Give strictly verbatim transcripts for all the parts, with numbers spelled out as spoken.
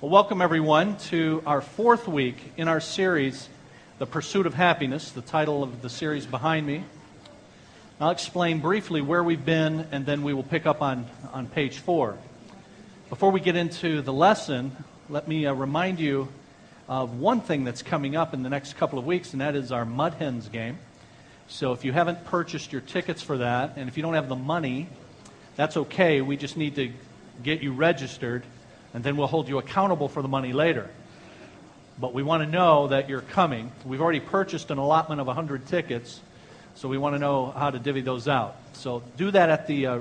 Well, welcome everyone to our fourth week in our series, The Pursuit of Happiness, the title of the series behind me. I'll explain briefly where we've been, and then we will pick up on, on page four. Before we get into the lesson, let me uh, remind you of one thing that's coming up in the next couple of weeks, and that is our Mud Hens game. So if you haven't purchased your tickets for that, and if you don't have the money, that's okay. We just need to get you registered, and then we'll hold you accountable for the money later. But we want to know that you're coming. We've already purchased an allotment of one hundred tickets, so we want to know how to divvy those out. So do that at the uh,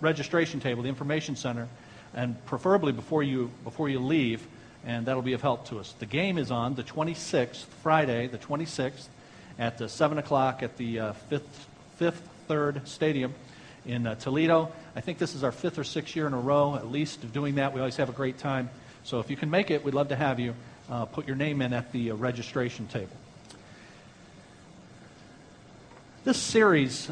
registration table, the information center, and preferably before you before you leave, and that'll be of help to us. The game is on the twenty-sixth, Friday, the twenty-sixth, at uh, seven o'clock at the uh, fifth Third Stadium in uh, Toledo. I think this is our fifth or sixth year in a row, at least, of doing that. We always have a great time. So if you can make it, we'd love to have you. Uh, put your name in at the uh, registration table. This series,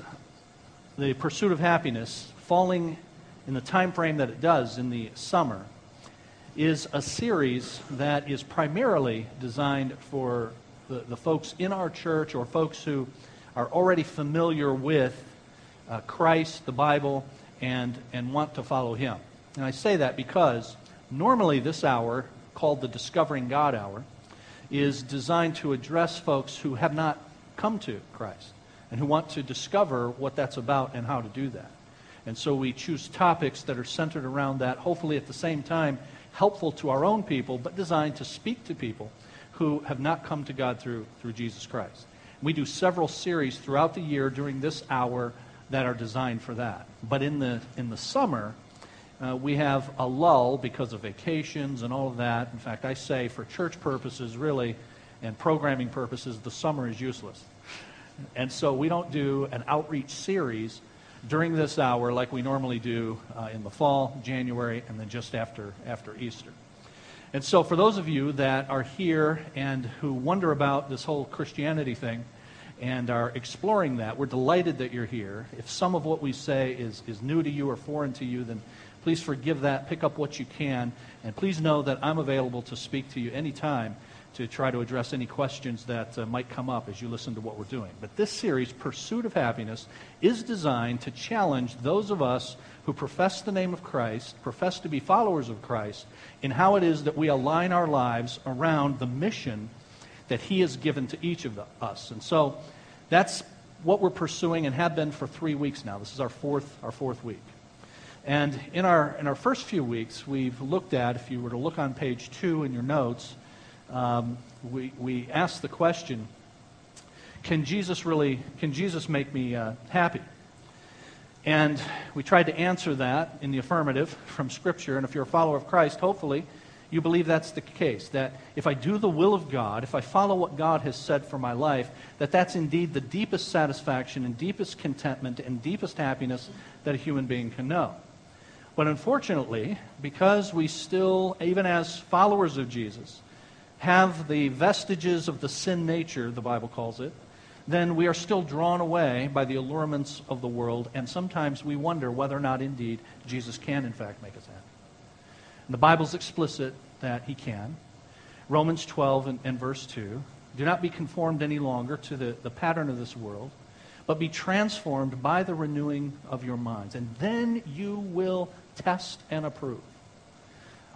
The Pursuit of Happiness, falling in the time frame that it does in the summer, is a series that is primarily designed for the, the folks in our church or folks who are already familiar with uh, Christ, the Bible, and, and want to follow Him. And I say that because normally this hour, called the Discovering God Hour, is designed to address folks who have not come to Christ and who want to discover what that's about and how to do that. And so we choose topics that are centered around that, hopefully at the same time helpful to our own people, but designed to speak to people who have not come to God through, through Jesus Christ. We do several series throughout the year during this hour that are designed for that. But in the in the summer, Uh, we have a lull because of vacations and all of that. In fact, I say for church purposes, really, and programming purposes, the summer is useless. And so we don't do an outreach series during this hour like we normally do uh, in the fall, January, and then just after, after Easter. And so for those of you that are here and who wonder about this whole Christianity thing and are exploring that, we're delighted that you're here. If some of what we say is, is new to you or foreign to you, then please forgive that, pick up what you can, and please know that I'm available to speak to you anytime to try to address any questions that uh, might come up as you listen to what we're doing. But this series, Pursuit of Happiness, is designed to challenge those of us who profess the name of Christ, profess to be followers of Christ, in how it is that we align our lives around the mission that He has given to each of the, us. And so that's what we're pursuing and have been for three weeks now. This is our fourth, our fourth week. And in our in our first few weeks, we've looked at, if you were to look on page two in your notes, um, we we asked the question: Can Jesus really? Can Jesus make me uh, happy? And we tried to answer that in the affirmative from Scripture. And if you're a follower of Christ, hopefully, you believe that's the case. That if I do the will of God, if I follow what God has said for my life, that that's indeed the deepest satisfaction and deepest contentment and deepest happiness that a human being can know. But unfortunately, because we still, even as followers of Jesus, have the vestiges of the sin nature, the Bible calls it, then we are still drawn away by the allurements of the world, and sometimes we wonder whether or not indeed Jesus can in fact make us happy. And the Bible's explicit that He can. Romans twelve and, and verse two, do not be conformed any longer to the, the pattern of this world, but be transformed by the renewing of your minds, and then you will test and approve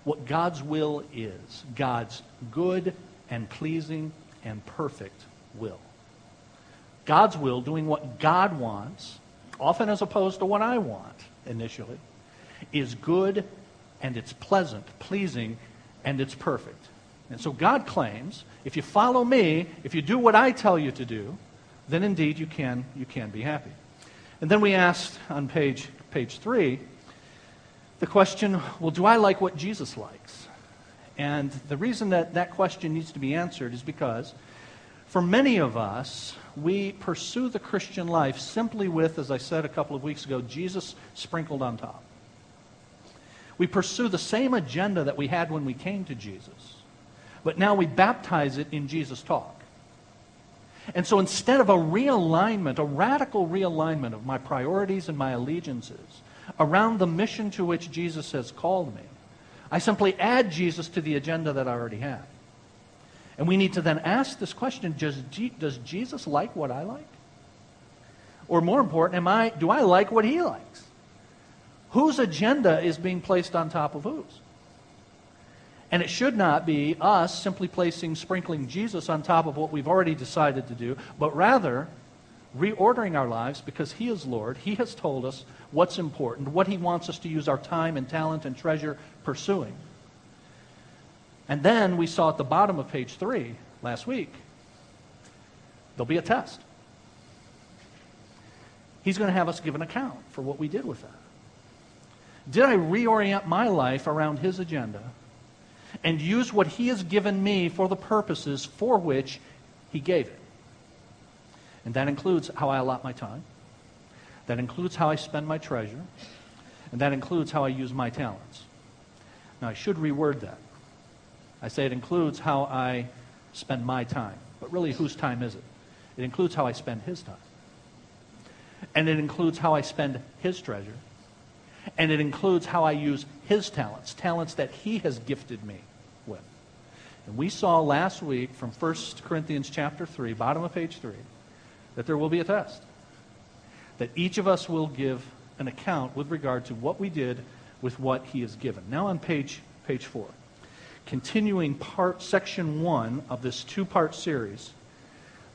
what God's will is, God's good and pleasing and perfect will. God's will, doing what God wants, often as opposed to what I want initially, is good and it's pleasant, pleasing, and it's perfect. And so God claims, if you follow me, if you do what I tell you to do, then indeed you can you can be happy. And then we asked on page page three the question, well, do I like what Jesus likes? And the reason that that question needs to be answered is because for many of us, we pursue the Christian life simply with, as I said a couple of weeks ago, Jesus sprinkled on top. We pursue the same agenda that we had when we came to Jesus, but now we baptize it in Jesus talk. And so instead of a realignment, a radical realignment of my priorities and my allegiances around the mission to which Jesus has called me, I simply add Jesus to the agenda that I already have. And we need to then ask this question, does, does Jesus like what I like? Or more important, am I, do I like what he likes? Whose agenda is being placed on top of whose? And it should not be us simply placing, sprinkling Jesus on top of what we've already decided to do, but rather reordering our lives because he is Lord. He has told us what's important, what he wants us to use our time and talent and treasure pursuing. And then we saw at the bottom of page three last week, there'll be a test. He's going to have us give an account for what we did with that. Did I reorient my life around his agenda and use what he has given me for the purposes for which he gave it? And that includes how I allot my time. That includes how I spend my treasure. And that includes how I use my talents. Now, I should reword that. I say it includes how I spend my time. But really, whose time is it? It includes how I spend his time. And it includes how I spend his treasure. And it includes how I use his talents, talents that he has gifted me with. And we saw last week from First Corinthians chapter three, bottom of page three, that there will be a test. That each of us will give an account with regard to what we did with what he has given. Now on page page four, continuing part section one of this two-part series,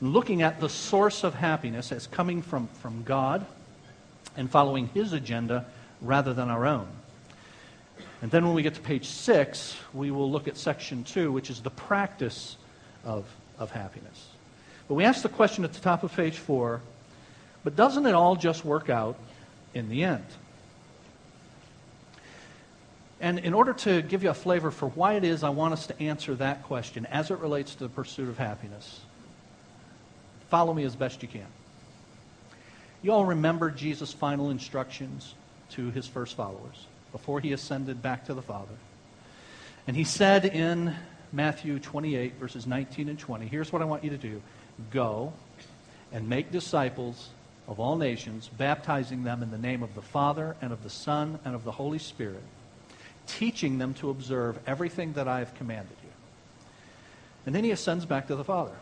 looking at the source of happiness as coming from, from God and following his agenda rather than our own. And then when we get to page six, we will look at section two, which is the practice of, of happiness. But we asked the question at the top of page four, but doesn't it all just work out in the end? And in order to give you a flavor for why it is I want us to answer that question as it relates to the pursuit of happiness, follow me as best you can. You all remember Jesus' final instructions to his first followers before he ascended back to the Father. And he said in Matthew twenty-eight, verses nineteen and twenty, here's what I want you to do. Go and make disciples of all nations, baptizing them in the name of the Father and of the Son and of the Holy Spirit, teaching them to observe everything that I have commanded you. And then he ascends back to the Father.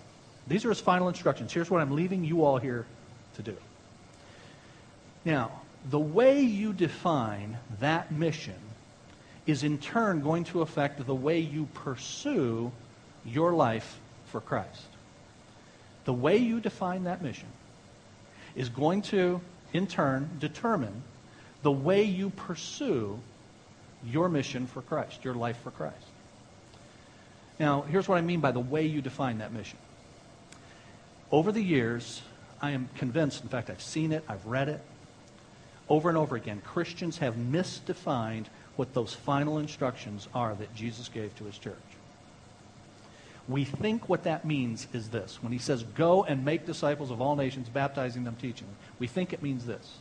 These are his final instructions. Here's what I'm leaving you all here to do. Now, the way you define that mission is in turn going to affect the way you pursue your life for Christ. The way you define that mission is going to, in turn, determine the way you pursue your mission for Christ, your life for Christ. Now, here's what I mean by the way you define that mission. Over the years, I am convinced, in fact, I've seen it, I've read it, over and over again, Christians have misdefined what those final instructions are that Jesus gave to his church. We think what that means is this. When he says, go and make disciples of all nations, baptizing them, teaching them, we think it means this.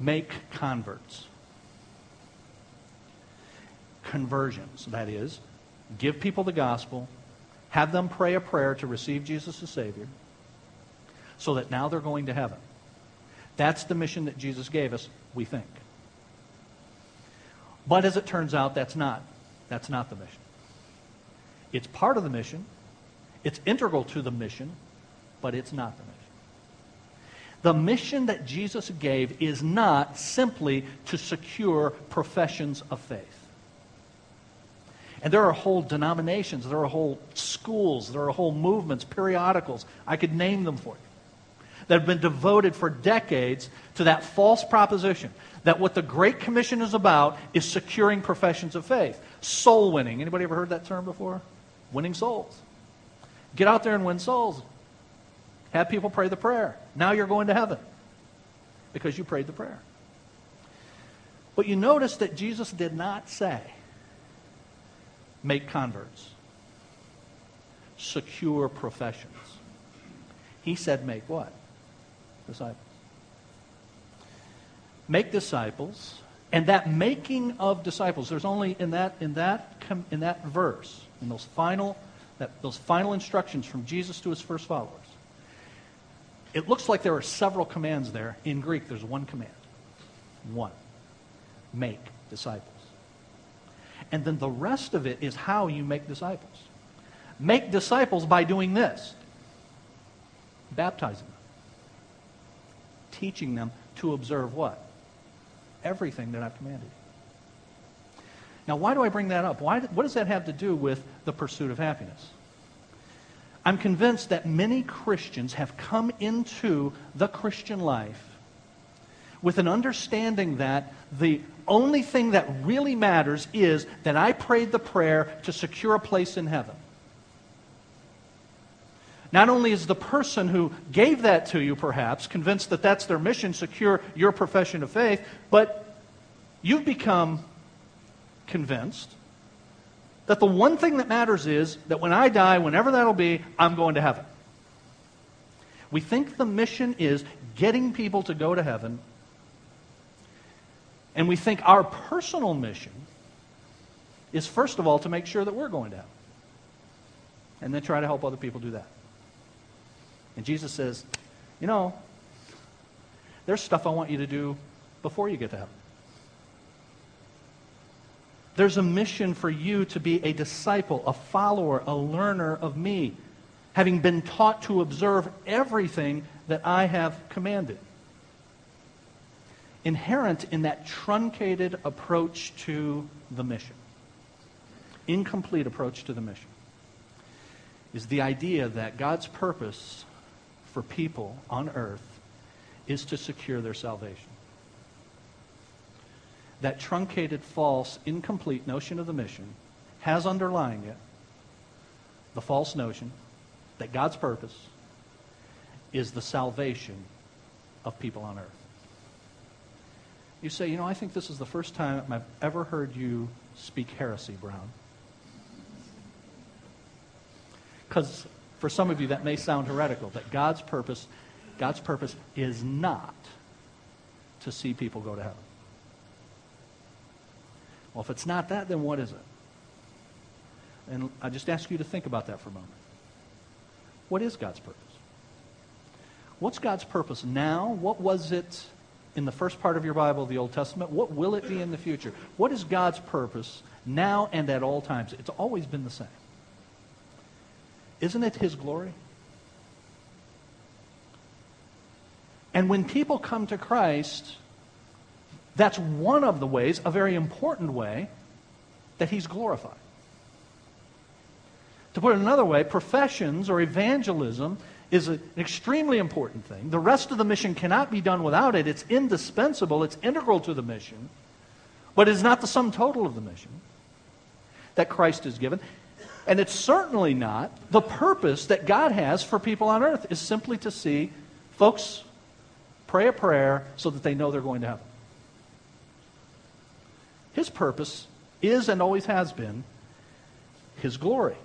Make converts. Conversions, that is, give people the gospel, have them pray a prayer to receive Jesus as Savior, so that now they're going to heaven. That's the mission that Jesus gave us, we think. But as it turns out, that's not. That's not the mission. It's part of the mission. It's integral to the mission, but it's not the mission. The mission that Jesus gave is not simply to secure professions of faith. And there are whole denominations, there are whole schools, there are whole movements, periodicals, I could name them for you, that have been devoted for decades to that false proposition that what the Great Commission is about is securing professions of faith. Soul winning. Anybody ever heard that term before? Winning souls. Get out there and win souls. Have people pray the prayer. Now you're going to heaven because you prayed the prayer. But you notice that Jesus did not say, make converts, secure professions. He said, make what? Disciples. Make disciples, and that making of disciples, there's only in that in that in that verse, in those final that those final instructions from Jesus to his first followers. It looks like there are several commands there. In Greek, there's one command. One. Make disciples. And then the rest of it is how you make disciples. Make disciples by doing this. Baptizing them. Teaching them to observe what? Everything that I've commanded you. Now, why do I bring that up? Why, what does that have to do with the pursuit of happiness? I'm convinced that many Christians have come into the Christian life with an understanding that the only thing that really matters is that I prayed the prayer to secure a place in heaven. Not only is the person who gave that to you, perhaps, convinced that that's their mission, secure your profession of faith, but you've become convinced that the one thing that matters is that when I die, whenever that'll be, I'm going to heaven. We think the mission is getting people to go to heaven, and we think our personal mission is, first of all, to make sure that we're going to heaven, and then try to help other people do that. And Jesus says, you know, there's stuff I want you to do before you get to heaven. There's a mission for you to be a disciple, a follower, a learner of me, having been taught to observe everything that I have commanded. Inherent in that truncated approach to the mission, incomplete approach to the mission, is the idea that God's purpose for people on earth is to secure their salvation. That truncated, false, incomplete notion of the mission has underlying it the false notion that God's purpose is the salvation of people on earth. You say, you know, I think this is the first time I've ever heard you speak heresy, Brown. Because for some of you that may sound heretical, that God's purpose, God's purpose is not to see people go to heaven. Well, if it's not that, then what is it? And I just ask you to think about that for a moment. What is God's purpose? What's God's purpose now? What was it in the first part of your Bible, the Old Testament? What will it be in the future? What is God's purpose now and at all times? It's always been the same. Isn't it His glory? And when people come to Christ, that's one of the ways, a very important way, that He's glorified. To put it another way, professions or evangelism is an extremely important thing. The rest of the mission cannot be done without it. It's indispensable. It's integral to the mission. But it's not the sum total of the mission that Christ has given. And it's certainly not the purpose that God has for people on earth is simply to see folks pray a prayer so that they know they're going to heaven. His purpose is and always has been His glory.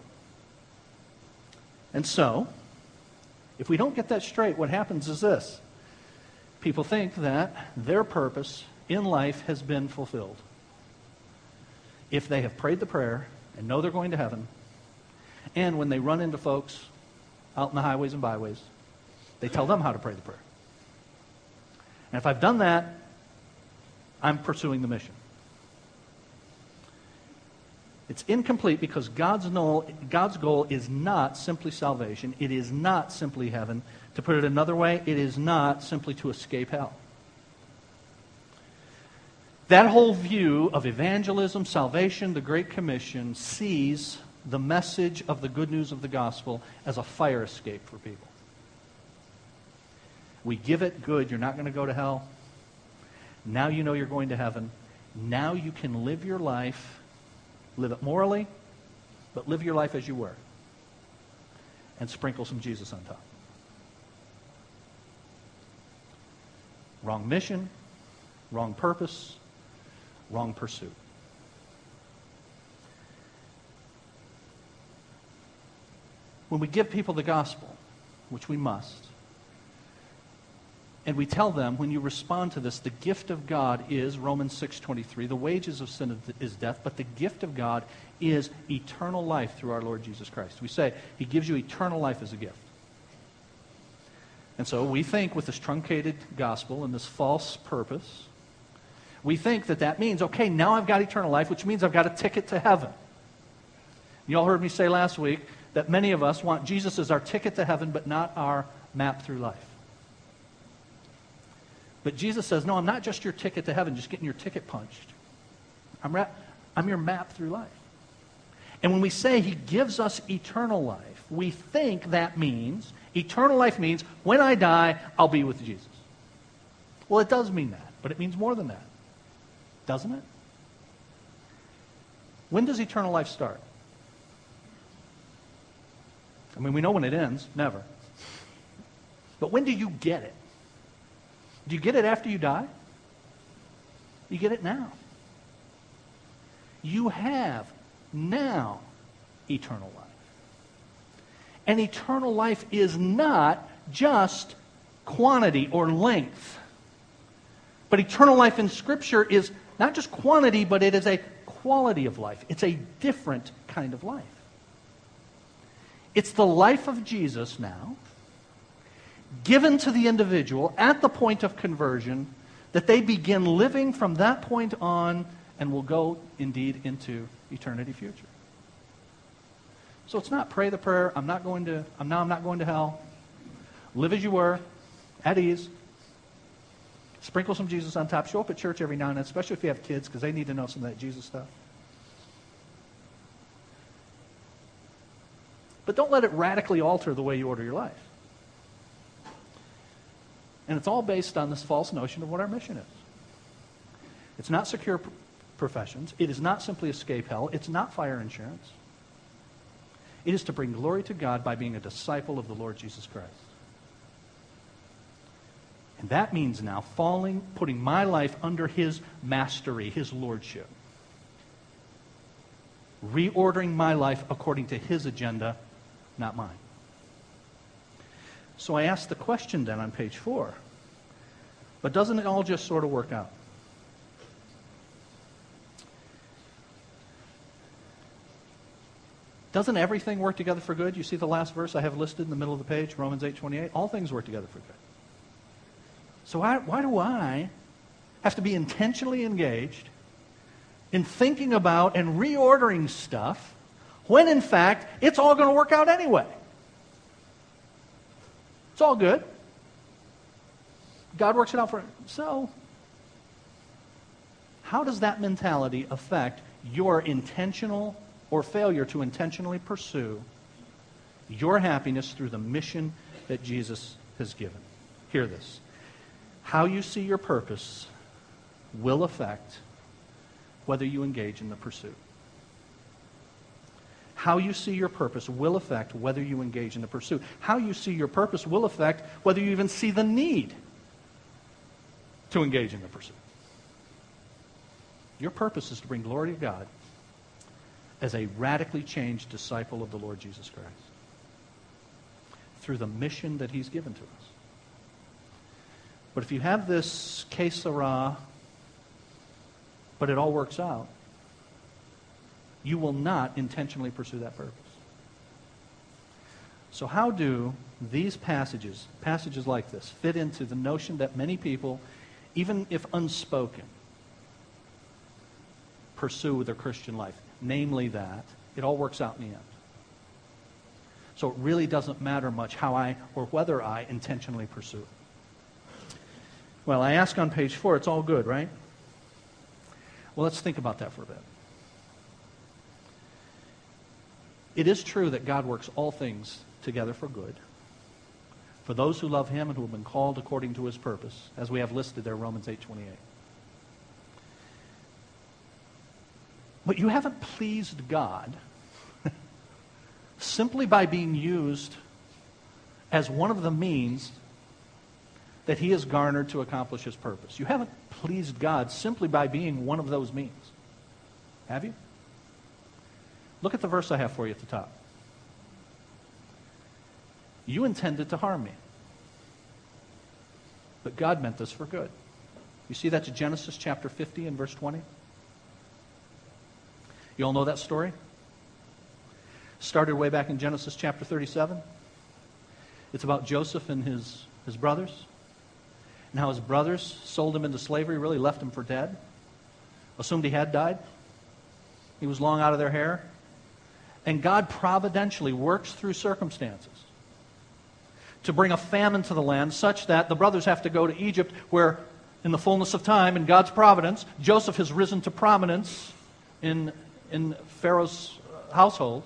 And so, if we don't get that straight, what happens is this. People think that their purpose in life has been fulfilled. If they have prayed the prayer and know they're going to heaven, and when they run into folks out in the highways and byways, they tell them how to pray the prayer. And if I've done that, I'm pursuing the mission. It's incomplete because God's, null, God's goal is not simply salvation. It is not simply heaven. To put it another way, it is not simply to escape hell. That whole view of evangelism, salvation, the Great Commission sees the message of the good news of the gospel as a fire escape for people. We give it good. You're not going to go to hell. Now you know you're going to heaven. Now you can live your life. Live it morally, but live your life as you were. And sprinkle some Jesus on top. Wrong mission, wrong purpose, wrong pursuit. When we give people the gospel, which we must, and we tell them, when you respond to this, the gift of God is, Romans six twenty-three, the wages of sin is death, but the gift of God is eternal life through our Lord Jesus Christ. We say, He gives you eternal life as a gift. And so we think with this truncated gospel and this false purpose, We think that that means, okay, now I've got eternal life, which means I've got a ticket to heaven. You all heard me say last week that many of us want Jesus as our ticket to heaven, but not our map through life. But Jesus says, no, I'm not just your ticket to heaven, just getting your ticket punched. I'm, ra- I'm your map through life. And when we say he gives us eternal life, we think that means, eternal life means, when I die, I'll be with Jesus. Well, it does mean that, but it means more than that, doesn't it? When does eternal life start? I mean, we know when it ends, never. But when do you get it? Do you get it after you die? You get it now. You have now eternal life. And eternal life is not just quantity or length. But eternal life in Scripture is not just quantity, but it is a quality of life. It's a different kind of life. It's the life of Jesus now, given to the individual at the point of conversion, that they begin living from that point on and will go indeed into eternity future. So it's not pray the prayer, I'm not going to, I'm now I'm not going to hell. Live as you were, at ease. Sprinkle some Jesus on top. Show up at church every now and then, especially if you have kids, because they need to know some of that Jesus stuff. But don't let it radically alter the way you order your life. And it's all based on this false notion of what our mission is. It's not secure pr- professions. It is not simply escape hell. It's not fire insurance. It is to bring glory to God by being a disciple of the Lord Jesus Christ. And that means now falling, putting my life under his mastery, his lordship. Reordering my life according to his agenda, not mine. So I asked the question then on page four, but doesn't it all just sort of work out? Doesn't everything work together for good? You see the last verse I have listed in the middle of the page, Romans eight twenty-eight. All things work together for good. So I, why do I have to be intentionally engaged in thinking about and reordering stuff when, in fact, it's all going to work out anyway? It's all good. God works it out for it. So, how does that mentality affect your intentional or failure to intentionally pursue your happiness through the mission that Jesus has given? Hear this. How you see your purpose will affect whether you engage in the pursuit. How you see your purpose will affect whether you engage in the pursuit. How you see your purpose will affect whether you even see the need to engage in the pursuit. Your purpose is to bring glory to God as a radically changed disciple of the Lord Jesus Christ through the mission that he's given to us. But if you have this que sera, but it all works out, you will not intentionally pursue that purpose. So how do these passages, passages like this, fit into the notion that many people, even if unspoken, pursue their Christian life? Namely that it all works out in the end. So it really doesn't matter much how I or whether I intentionally pursue it. Well, I ask on page four, it's all good, right? Well, let's think about that for a bit. It is true that God works all things together for good, for those who love him and who have been called according to his purpose, as we have listed there, Romans eight twenty-eight. But you haven't pleased God simply by being used as one of the means that he has garnered to accomplish his purpose. You haven't pleased God simply by being one of those means. Have you? Look at the verse I have for you at the top. You intended to harm me, but God meant this for good. You see that's Genesis chapter fifty and verse twenty. You all know that story? Started way back in Genesis chapter thirty-seven. It's about Joseph and his, his brothers. And how his brothers sold him into slavery, really left him for dead. assumed he had died. He was long out of their hair. And God providentially works through circumstances to bring a famine to the land such that the brothers have to go to Egypt, where in the fullness of time, in God's providence, Joseph has risen to prominence in, in Pharaoh's household.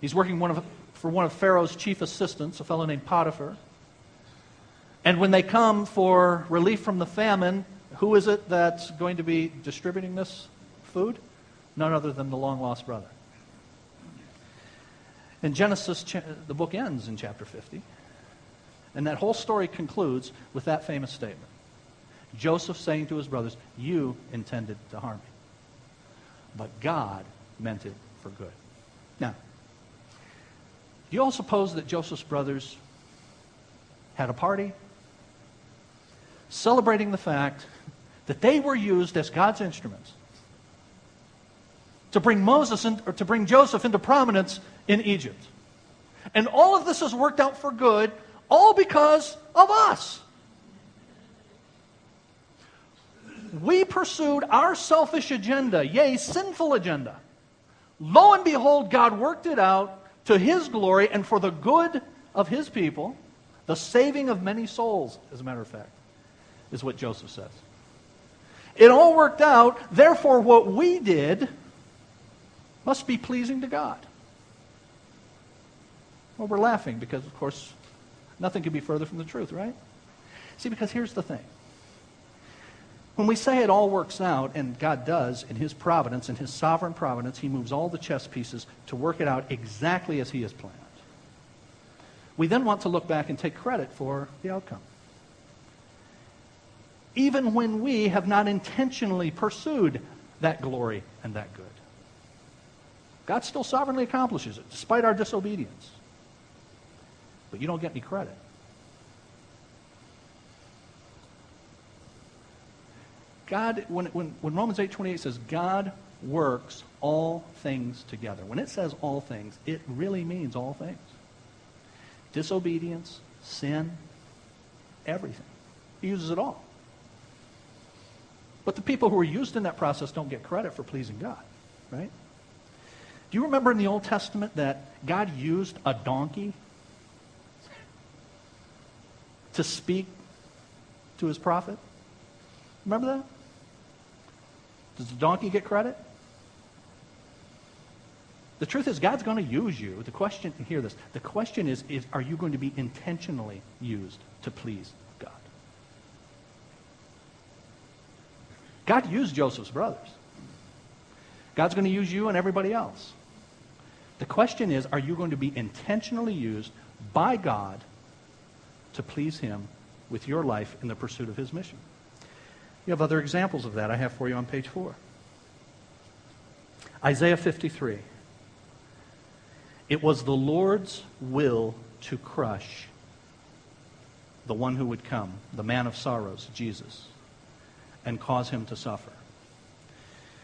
He's working one of, for one of Pharaoh's chief assistants, a fellow named Potiphar. And when they come for relief from the famine, who is it that's going to be distributing this food? None other than the long-lost brother. In Genesis, the book ends in chapter fifty. And that whole story concludes with that famous statement. Joseph saying to his brothers, "You intended to harm me, but God meant it for good." Now, do you all suppose that Joseph's brothers had a party celebrating the fact that they were used as God's instruments to bring Moses in, or to bring Joseph into prominence in Egypt? And all of this has worked out for good, all because of us. We pursued our selfish agenda, yea, sinful agenda. Lo and behold, God worked it out to His glory and for the good of His people. The saving of many souls, as a matter of fact, is what Joseph says. It all worked out, therefore what we did must be pleasing to God. Well, we're laughing because, of course, nothing could be further from the truth, right? See, because here's the thing. When we say it all works out, and God does, in His providence, in His sovereign providence, He moves all the chess pieces to work it out exactly as He has planned. We then want to look back and take credit for the outcome, even when we have not intentionally pursued that glory and that good. God still sovereignly accomplishes it, despite our disobedience. But you don't get any credit. God, when, when, when Romans eight twenty-eight says, God works all things together. When it says all things, it really means all things. Disobedience, sin, everything. He uses it all. But the people who are used in that process don't get credit for pleasing God, right? Do you remember in the Old Testament that God used a donkey to speak to His prophet? Remember that? Does the donkey get credit? The truth is, God's going to use you. The question, hear this, the question is, is, are you going to be intentionally used to please God? God used Joseph's brothers. God's going to use you and everybody else. The question is, are you going to be intentionally used by God to please Him with your life in the pursuit of His mission? You have other examples of that I have for you on page four. Isaiah fifty-three. It was the Lord's will to crush the one who would come, the man of sorrows, Jesus, and cause Him to suffer.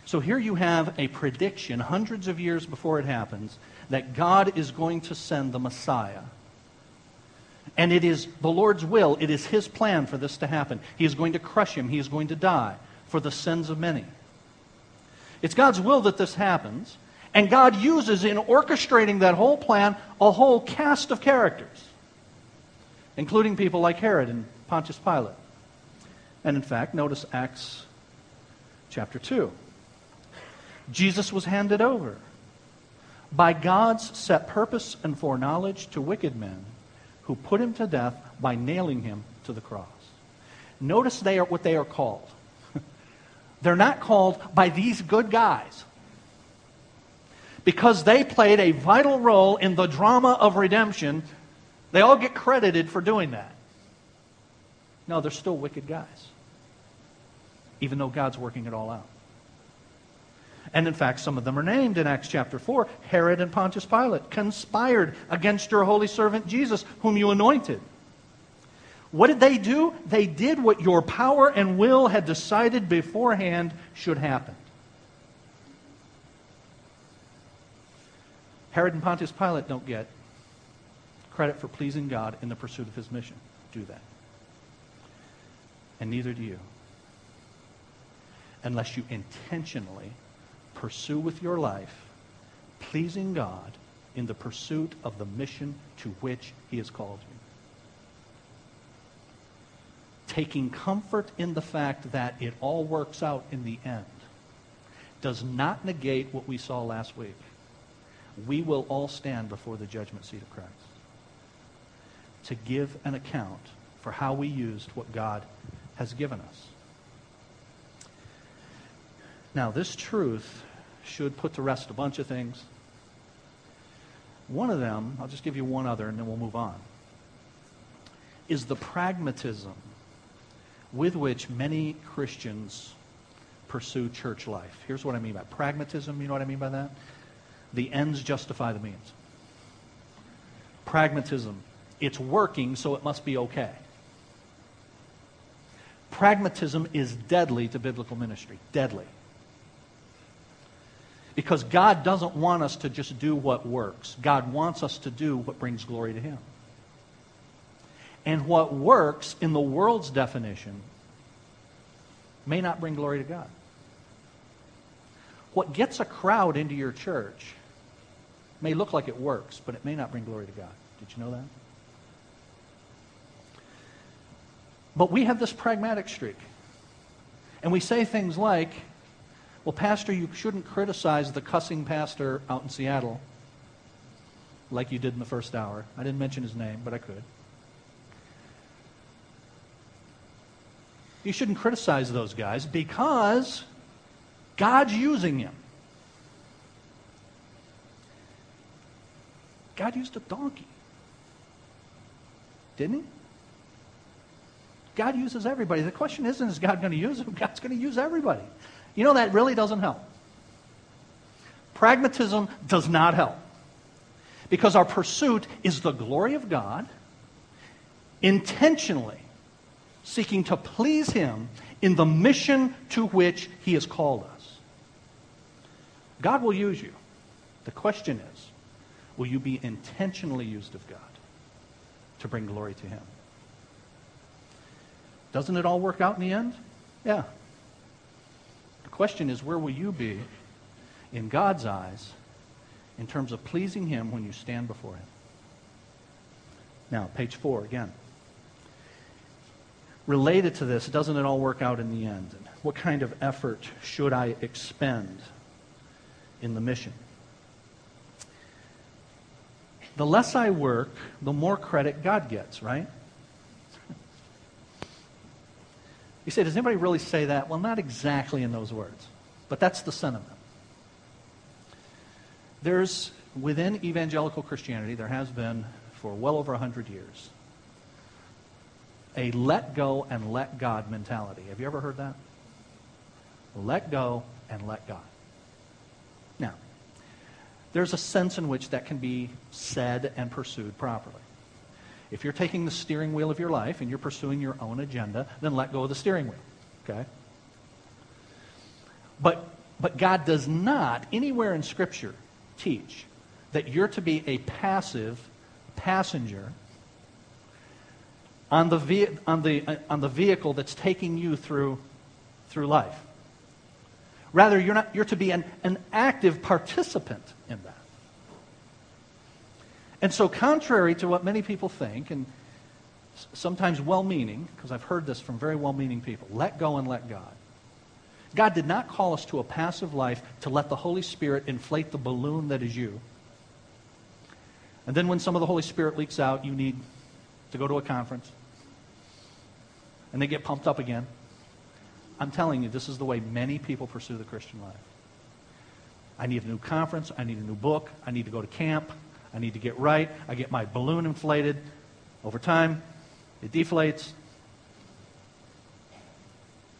So here you have a prediction hundreds of years before it happens that God is going to send the Messiah. And it is the Lord's will, it is His plan for this to happen. He is going to crush Him, He is going to die for the sins of many. It's God's will that this happens, and God uses, in orchestrating that whole plan, a whole cast of characters, including people like Herod and Pontius Pilate. And in fact, notice Acts chapter two. Jesus was handed over by God's set purpose and foreknowledge to wicked men, who put Him to death by nailing Him to the cross. Notice they are what they are called. They're not called by these good guys, because they played a vital role in the drama of redemption. They all get credited for doing that. No, they're still wicked guys, even though God's working it all out. And in fact, some of them are named in Acts chapter four. Herod and Pontius Pilate conspired against your holy servant Jesus, whom you anointed. What did they do? They did what your power and will had decided beforehand should happen. Herod and Pontius Pilate don't get credit for pleasing God in the pursuit of His mission. Do that. And neither do you. unless you intentionally pursue with your life pleasing God in the pursuit of the mission to which He has called you. Taking comfort in the fact that it all works out in the end does not negate what we saw last week. We will all stand before the judgment seat of Christ to give an account for how we used what God has given us. Now, this truth should put to rest a bunch of things. One of them, I'll just give you one other and then we'll move on, is the pragmatism with which many Christians pursue church life. Here's what I mean by pragmatism. You know what I mean by that? The ends justify the means. Pragmatism. It's working, so it must be okay. Pragmatism is deadly to biblical ministry. Deadly. Because God doesn't want us to just do what works. God wants us to do what brings glory to Him. And what works, in the world's definition, may not bring glory to God. What gets a crowd into your church may look like it works, but it may not bring glory to God. Did you know that? But we have this pragmatic streak. And we say things like, well, Pastor, you shouldn't criticize the cussing pastor out in Seattle like you did in the first hour. I didn't mention his name, but I could. You shouldn't criticize those guys because God's using him. God used a donkey, didn't He? God uses everybody. The question isn't, is God going to use them? God's going to use everybody. You know, that really doesn't help. Pragmatism does not help. Because our pursuit is the glory of God, intentionally seeking to please Him in the mission to which He has called us. God will use you. The question is, will you be intentionally used of God to bring glory to Him? Doesn't it all work out in the end? Yeah. The question is, where will you be in God's eyes in terms of pleasing Him when you stand before Him? Now, page four again. Related to this, doesn't it all work out in the end? What kind of effort should I expend in the mission? The less I work, the more credit God gets, right? You say, does anybody really say that? Well, not exactly in those words, but that's the sentiment. There's, within evangelical Christianity, there has been, for well over one hundred years, a let go and let God mentality. Have you ever heard that? Let go and let God. Now, there's a sense in which that can be said and pursued properly. If you're taking the steering wheel of your life and you're pursuing your own agenda, then let go of the steering wheel, okay? But but God does not anywhere in Scripture teach that you're to be a passive passenger on the ve- on the on the vehicle that's taking you through through life. Rather, you're not you're to be an, an active participant in that. And so, contrary to what many people think, and sometimes well-meaning, because I've heard this from very well-meaning people, let go and let God. God did not call us to a passive life to let the Holy Spirit inflate the balloon that is you. And then when some of the Holy Spirit leaks out, you need to go to a conference. And they get pumped up again. I'm telling you, this is the way many people pursue the Christian life. I need a new conference. I need a new book. I need to go to camp. I need to get right. I get my balloon inflated. Over time, it deflates.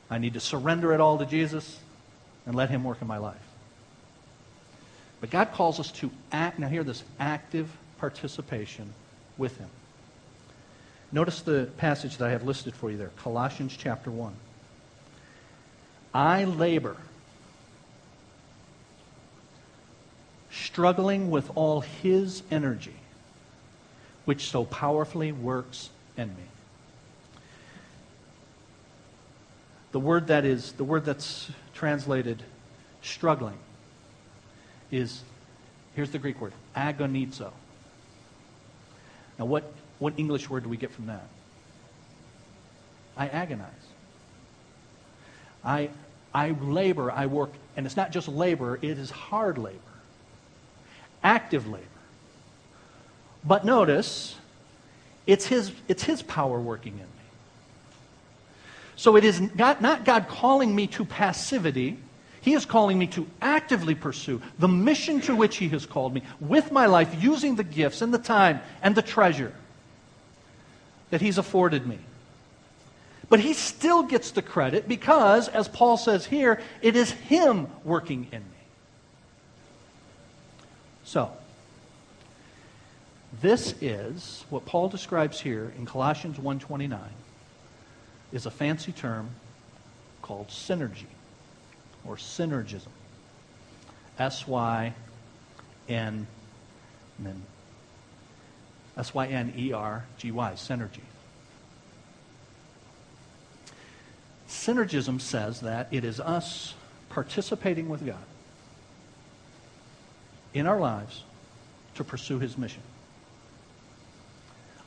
I need to surrender it all to Jesus and let Him work in my life. But God calls us to act, now hear this, active participation with Him. Notice the passage that I have listed for you there, Colossians chapter one. I labor, struggling with all His energy, which so powerfully works in me. The word that is the word that's translated struggling is, here's the Greek word, agonizo. Now, what, what English word do we get from that? I agonize. I I labor, I work, and it's not just labor, it is hard labor. Active labor. But notice, it's his, it's his power working in me. So it is not, not God calling me to passivity. He is calling me to actively pursue the mission to which He has called me with my life, using the gifts and the time and the treasure that He's afforded me. But He still gets the credit because, as Paul says here, it is Him working in me. So, this is what Paul describes here in Colossians one twenty-nine is a fancy term called synergy or synergism. S Y N and then S Y N E R G Y, synergy. Synergism says that it is us participating with God in our lives to pursue His mission.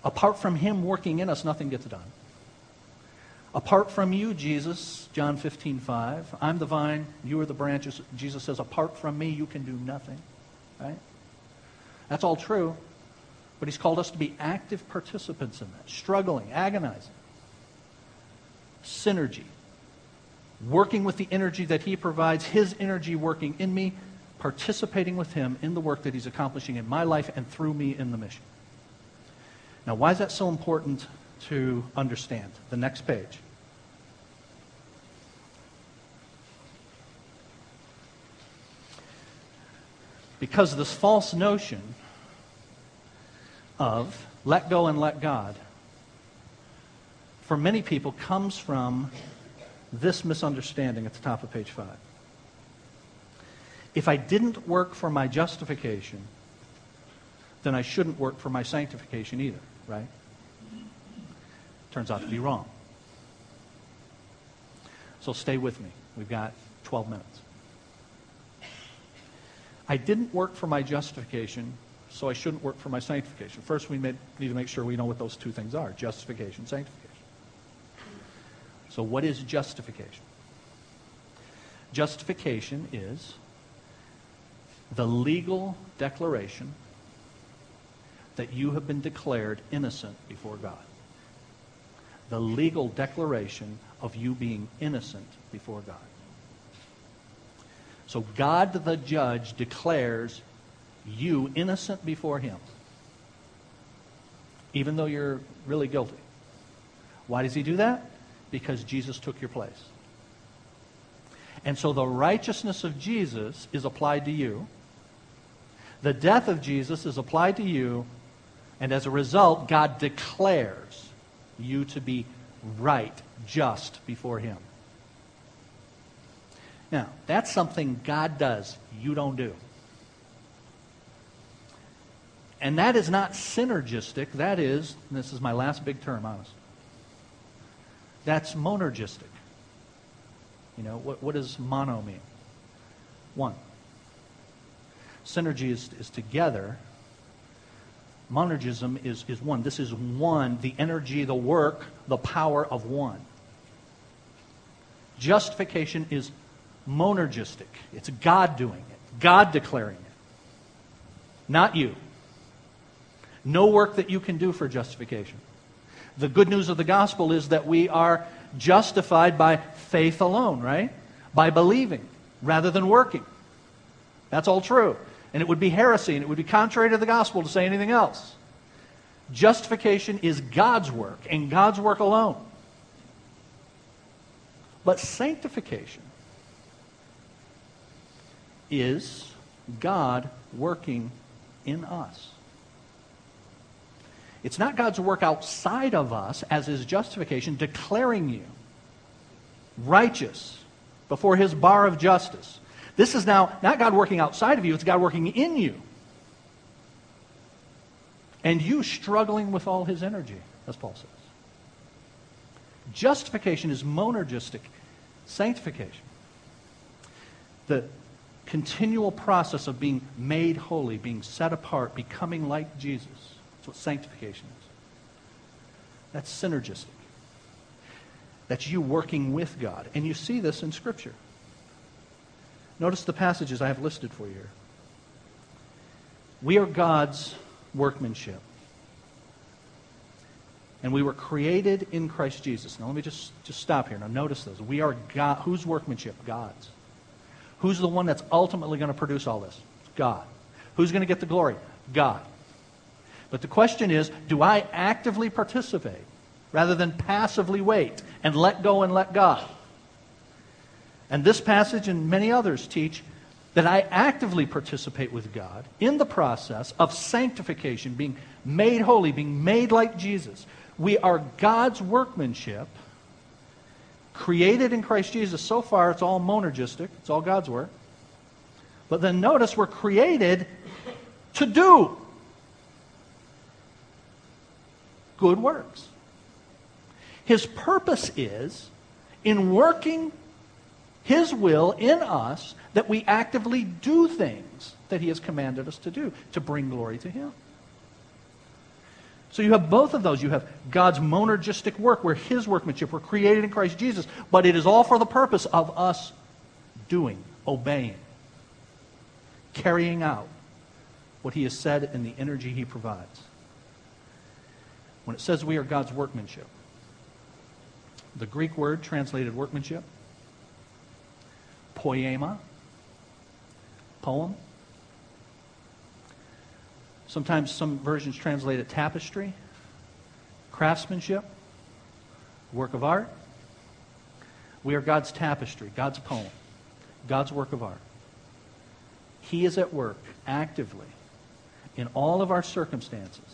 Apart from Him working in us, nothing gets done. Apart from you, Jesus, John fifteen five, I'm the vine, you are the branches. Jesus says, apart from me, you can do nothing. Right? That's all true, but He's called us to be active participants in that, struggling, agonizing. Synergy. Working with the energy that He provides, His energy working in me, participating with Him in the work that He's accomplishing in my life and through me in the mission. Now, why is that so important to understand? The next page. Because this false notion of let go and let God for many people comes from this misunderstanding at the top of page five. If I didn't work for my justification, then I shouldn't work for my sanctification either, right? Turns out to be wrong. So stay with me. We've got twelve minutes. I didn't work for my justification, so I shouldn't work for my sanctification. First, we may, need to make sure we know what those two things are, justification, sanctification. So what is justification? Justification is the legal declaration that you have been declared innocent before God. The legal declaration of you being innocent before God. So God the judge declares you innocent before Him, even though you're really guilty. Why does He do that? Because Jesus took your place. And so the righteousness of Jesus is applied to you. The death of Jesus is applied to you. And as a result, God declares you to be right, just before Him. Now, that's something God does, you don't do. And that is not synergistic. That is, and this is my last big term, honestly. That's monergistic. You know, what, what does mono mean? One. Synergy is, is together. Monergism is, is one. This is one, the energy, the work, the power of one. Justification is monergistic. It's God doing it, God declaring it, not you. No work that you can do for justification. The good news of the gospel is that we are justified by faith alone, right? By believing rather than working. That's all true. And it would be heresy, and it would be contrary to the gospel to say anything else. Justification is God's work, and God's work alone. But sanctification is God working in us. It's not God's work outside of us, as is justification, declaring you righteous before His bar of justice. This is now not God working outside of you, it's God working in you. And you struggling with all His energy, as Paul says. Justification is monergistic. Sanctification the continual process of being made holy, being set apart, becoming like Jesus. That's what sanctification is. That's synergistic. That's you working with God. And you see this in Scripture. Notice the passages I have listed for you here. We are God's workmanship. And we were created in Christ Jesus. Now let me just, just stop here. Now notice this. We are God. Whose workmanship? God's. Who's the one that's ultimately going to produce all this? God. Who's going to get the glory? God. But the question is, do I actively participate rather than passively wait and let go and let God? And this passage and many others teach that I actively participate with God in the process of sanctification, being made holy, being made like Jesus. We are God's workmanship, created in Christ Jesus. So far, it's all monergistic. It's all God's work. But then notice we're created to do good works. His purpose is, in working His will in us, that we actively do things that He has commanded us to do to bring glory to Him. So you have both of those. You have God's monergistic work, where His workmanship, we're created in Christ Jesus, but it is all for the purpose of us doing, obeying, carrying out what He has said in the energy He provides. When it says we are God's workmanship, the Greek word translated workmanship, Poema, poem. Sometimes some versions translate it tapestry, craftsmanship, work of art. We are God's tapestry, God's poem, God's work of art. He is at work actively in all of our circumstances,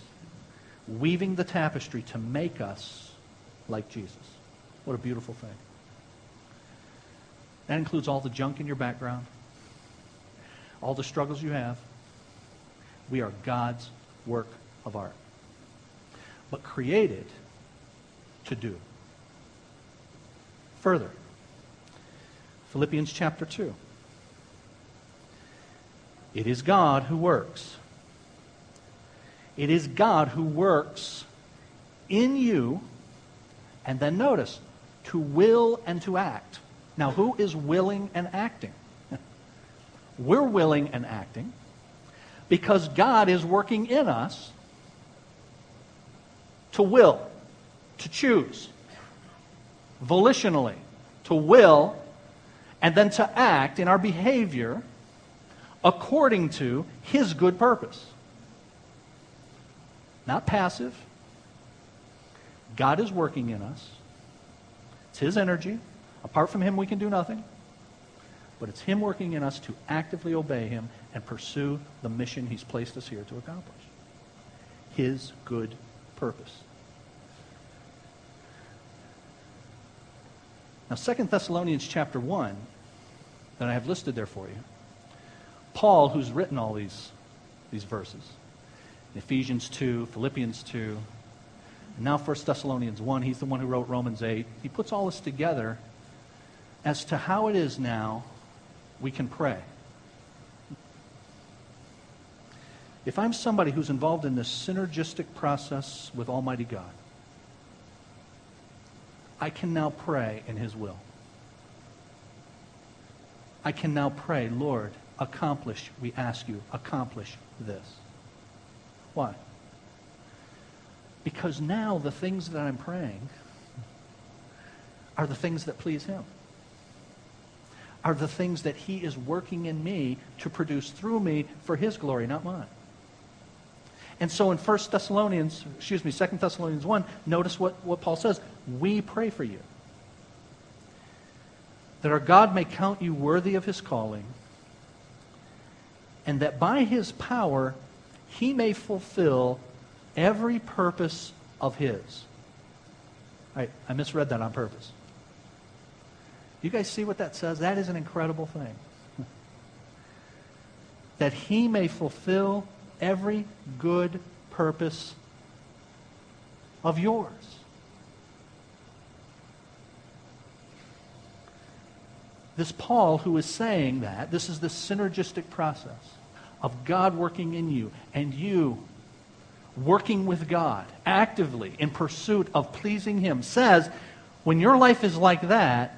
weaving the tapestry to make us like Jesus. What a beautiful thing. That includes all the junk in your background, all the struggles you have. We are God's work of art, but created to do. Further, Philippians chapter two. It is God who works. It is God who works in you, and then notice, to will and to act. Now, who is willing and acting? We're willing and acting because God is working in us to will, to choose, volitionally, to will, and then to act in our behavior according to His good purpose. Not passive. God is working in us. It's His energy. Apart from Him, we can do nothing. But it's Him working in us to actively obey Him and pursue the mission He's placed us here to accomplish. His good purpose. Now, Second Thessalonians chapter one, that I have listed there for you, Paul, who's written all these, these verses, in Ephesians two, Philippians two, and now First Thessalonians one, he's the one who wrote Romans eight. He puts all this together as to how it is now we can pray. If I'm somebody who's involved in this synergistic process with Almighty God, I can now pray in His will. I can now pray, Lord, accomplish, we ask you, accomplish this. Why? Because now the things that I'm praying are the things that please Him, are the things that He is working in me to produce through me for His glory, not mine. And so in First Thessalonians, excuse me, Second Thessalonians one, notice what, what Paul says. We pray for you, that our God may count you worthy of His calling, and that by His power He may fulfill every purpose of His. All right, I misread that on purpose. You guys see what that says? That is an incredible thing. That He may fulfill every good purpose of yours. this Paul who is saying that, this is the synergistic process of God working in you and you working with God actively in pursuit of pleasing Him, says when your life is like that,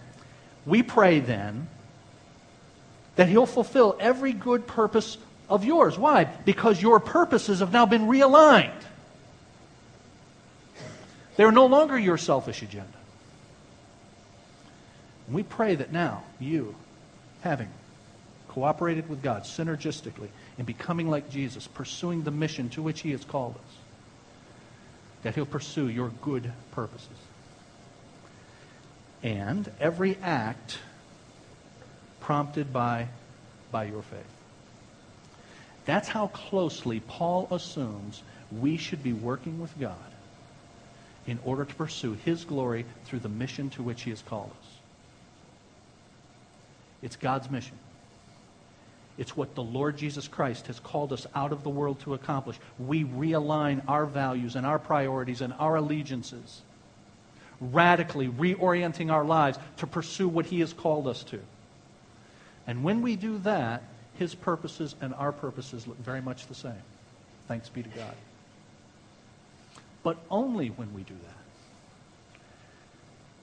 we pray then that He'll fulfill every good purpose of yours. Why? Because your purposes have now been realigned. They're no longer your selfish agenda. And we pray that now you, having cooperated with God synergistically and becoming like Jesus, pursuing the mission to which He has called us, that He'll pursue your good purposes. And every act prompted by, by your faith. That's how closely Paul assumes we should be working with God in order to pursue His glory through the mission to which He has called us. It's God's mission. It's what the Lord Jesus Christ has called us out of the world to accomplish. We realign our values and our priorities and our allegiances, radically reorienting our lives to pursue what He has called us to. And when we do that, His purposes and our purposes look very much the same. Thanks be to God. But only when we do that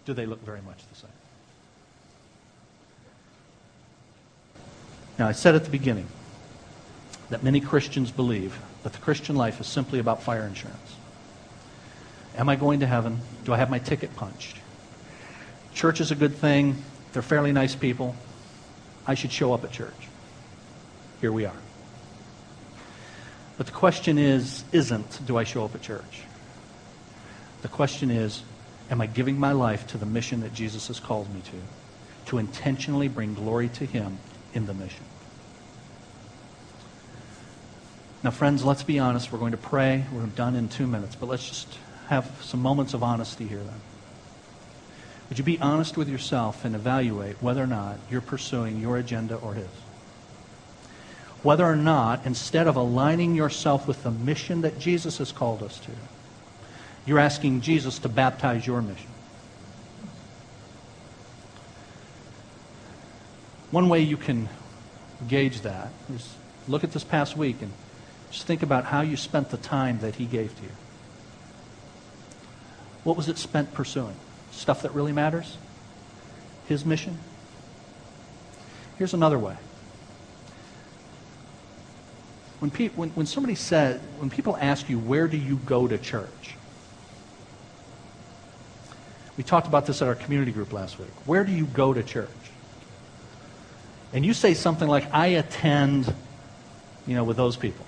do they look very much the same. Now, I said at the beginning that many Christians believe that the Christian life is simply about fire insurance. Am I going to heaven? Do I have my ticket punched? Church is a good thing. They're fairly nice people. I should show up at church. Here we are. But the question is, isn't, do I show up at church? The question is, am I giving my life to the mission that Jesus has called me to, to intentionally bring glory to Him in the mission? Now, friends, let's be honest. We're going to pray. We're done in two minutes, but let's just have some moments of honesty here then. Would you be honest with yourself and evaluate whether or not you're pursuing your agenda or His? Whether or not, instead of aligning yourself with the mission that Jesus has called us to, you're asking Jesus to baptize your mission. One way you can gauge that is look at this past week and just think about how you spent the time that He gave to you. What was it spent pursuing? Stuff that really matters? His mission? Here's another way. When, pe- when, when somebody says, when people ask you, where do you go to church? We talked about this at our community group last week. Where do you go to church? And you say something like, I attend, you know, with those people.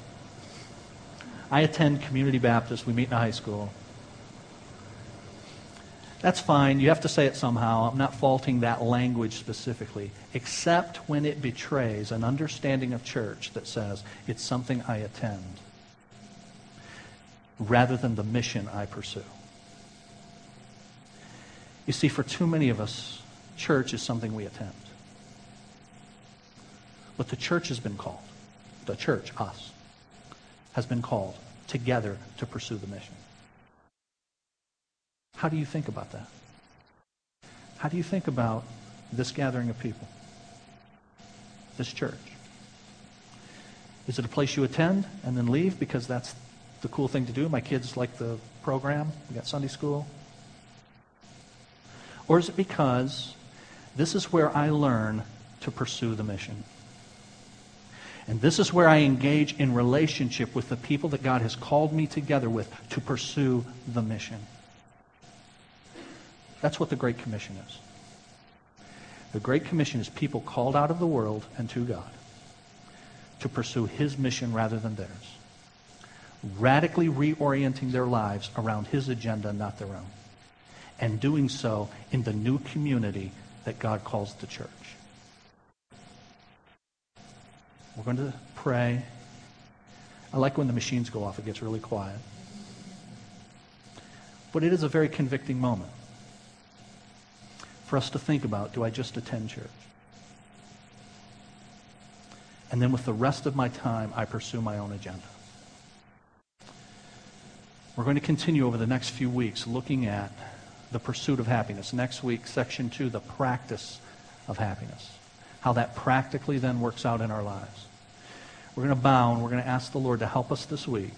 I attend Community Baptist. We meet in a high school. That's fine. You have to say it somehow. I'm not faulting that language specifically, except when it betrays an understanding of church that says it's something I attend rather than the mission I pursue. You see, for too many of us, church is something we attend. But the church has been called, the church, us, has been called together to pursue the mission. How do you think about that? How do you think about this gathering of people? This church? Is it a place you attend and then leave because that's the cool thing to do? My kids like the program. We got Sunday school. Or is it because this is where I learn to pursue the mission? And this is where I engage in relationship with the people that God has called me together with to pursue the mission. That's what the Great Commission is. The Great Commission is people called out of the world and to God to pursue His mission rather than theirs, radically reorienting their lives around His agenda, not their own, and doing so in the new community that God calls the church. We're going to pray. I like when the machines go off. It gets really quiet. But it is a very convicting moment for us to think about, do I just attend church? And then with the rest of my time, I pursue my own agenda. We're going to continue over the next few weeks looking at the pursuit of happiness. Next week, section two, the practice of happiness. How that practically then works out in our lives. We're going to bow and we're going to ask the Lord to help us this week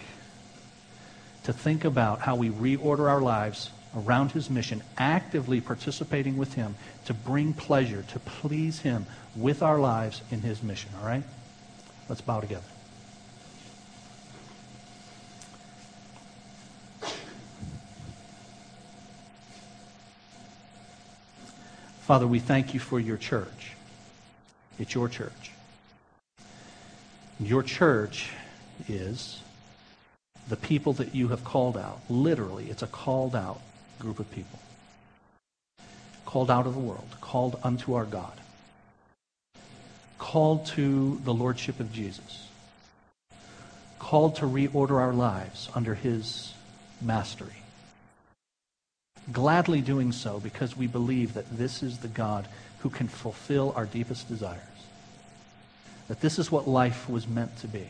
to think about how we reorder our lives around his mission, actively participating with him to bring pleasure, to please him with our lives in his mission, all right? Let's bow together. Father, we thank you for your church. It's your church. Your church is the people that you have called out. Literally, it's a called out group of people. Called out of the world. Called unto our God. Called to the lordship of Jesus. Called to reorder our lives under his mastery. Gladly doing so because we believe that this is the God who can fulfill our deepest desires. That this is what life was meant to be.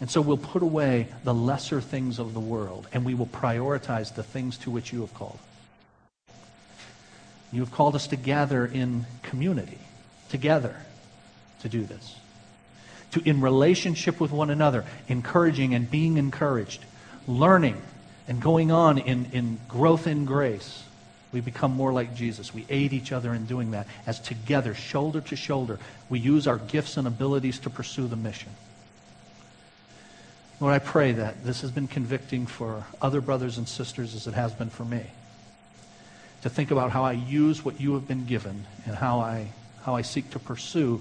And so we'll put away the lesser things of the world and we will prioritize the things to which you have called. You have called us to gather in community, together, to do this. To, in relationship with one another, encouraging and being encouraged, learning, and going on in, in growth in grace, we become more like Jesus. We aid each other in doing that as together, shoulder to shoulder, we use our gifts and abilities to pursue the mission. Lord, I pray that this has been convicting for other brothers and sisters as it has been for me. To think about how I use what you have been given and how I, how I seek to pursue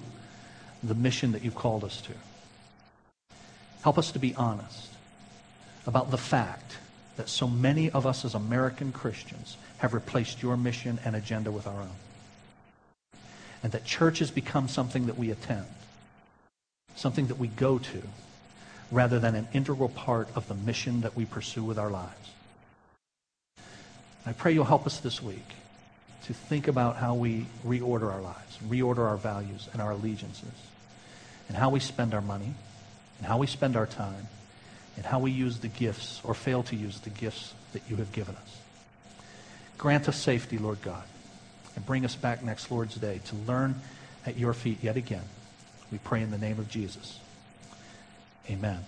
the mission that you've called us to. Help us to be honest about the fact that so many of us as American Christians have replaced your mission and agenda with our own. And that church has become something that we attend, something that we go to, rather than an integral part of the mission that we pursue with our lives. I pray you'll help us this week to think about how we reorder our lives, reorder our values and our allegiances, and how we spend our money, and how we spend our time, and how we use the gifts or fail to use the gifts that you have given us. Grant us safety, Lord God, and bring us back next Lord's Day to learn at your feet yet again. We pray in the name of Jesus. Amen.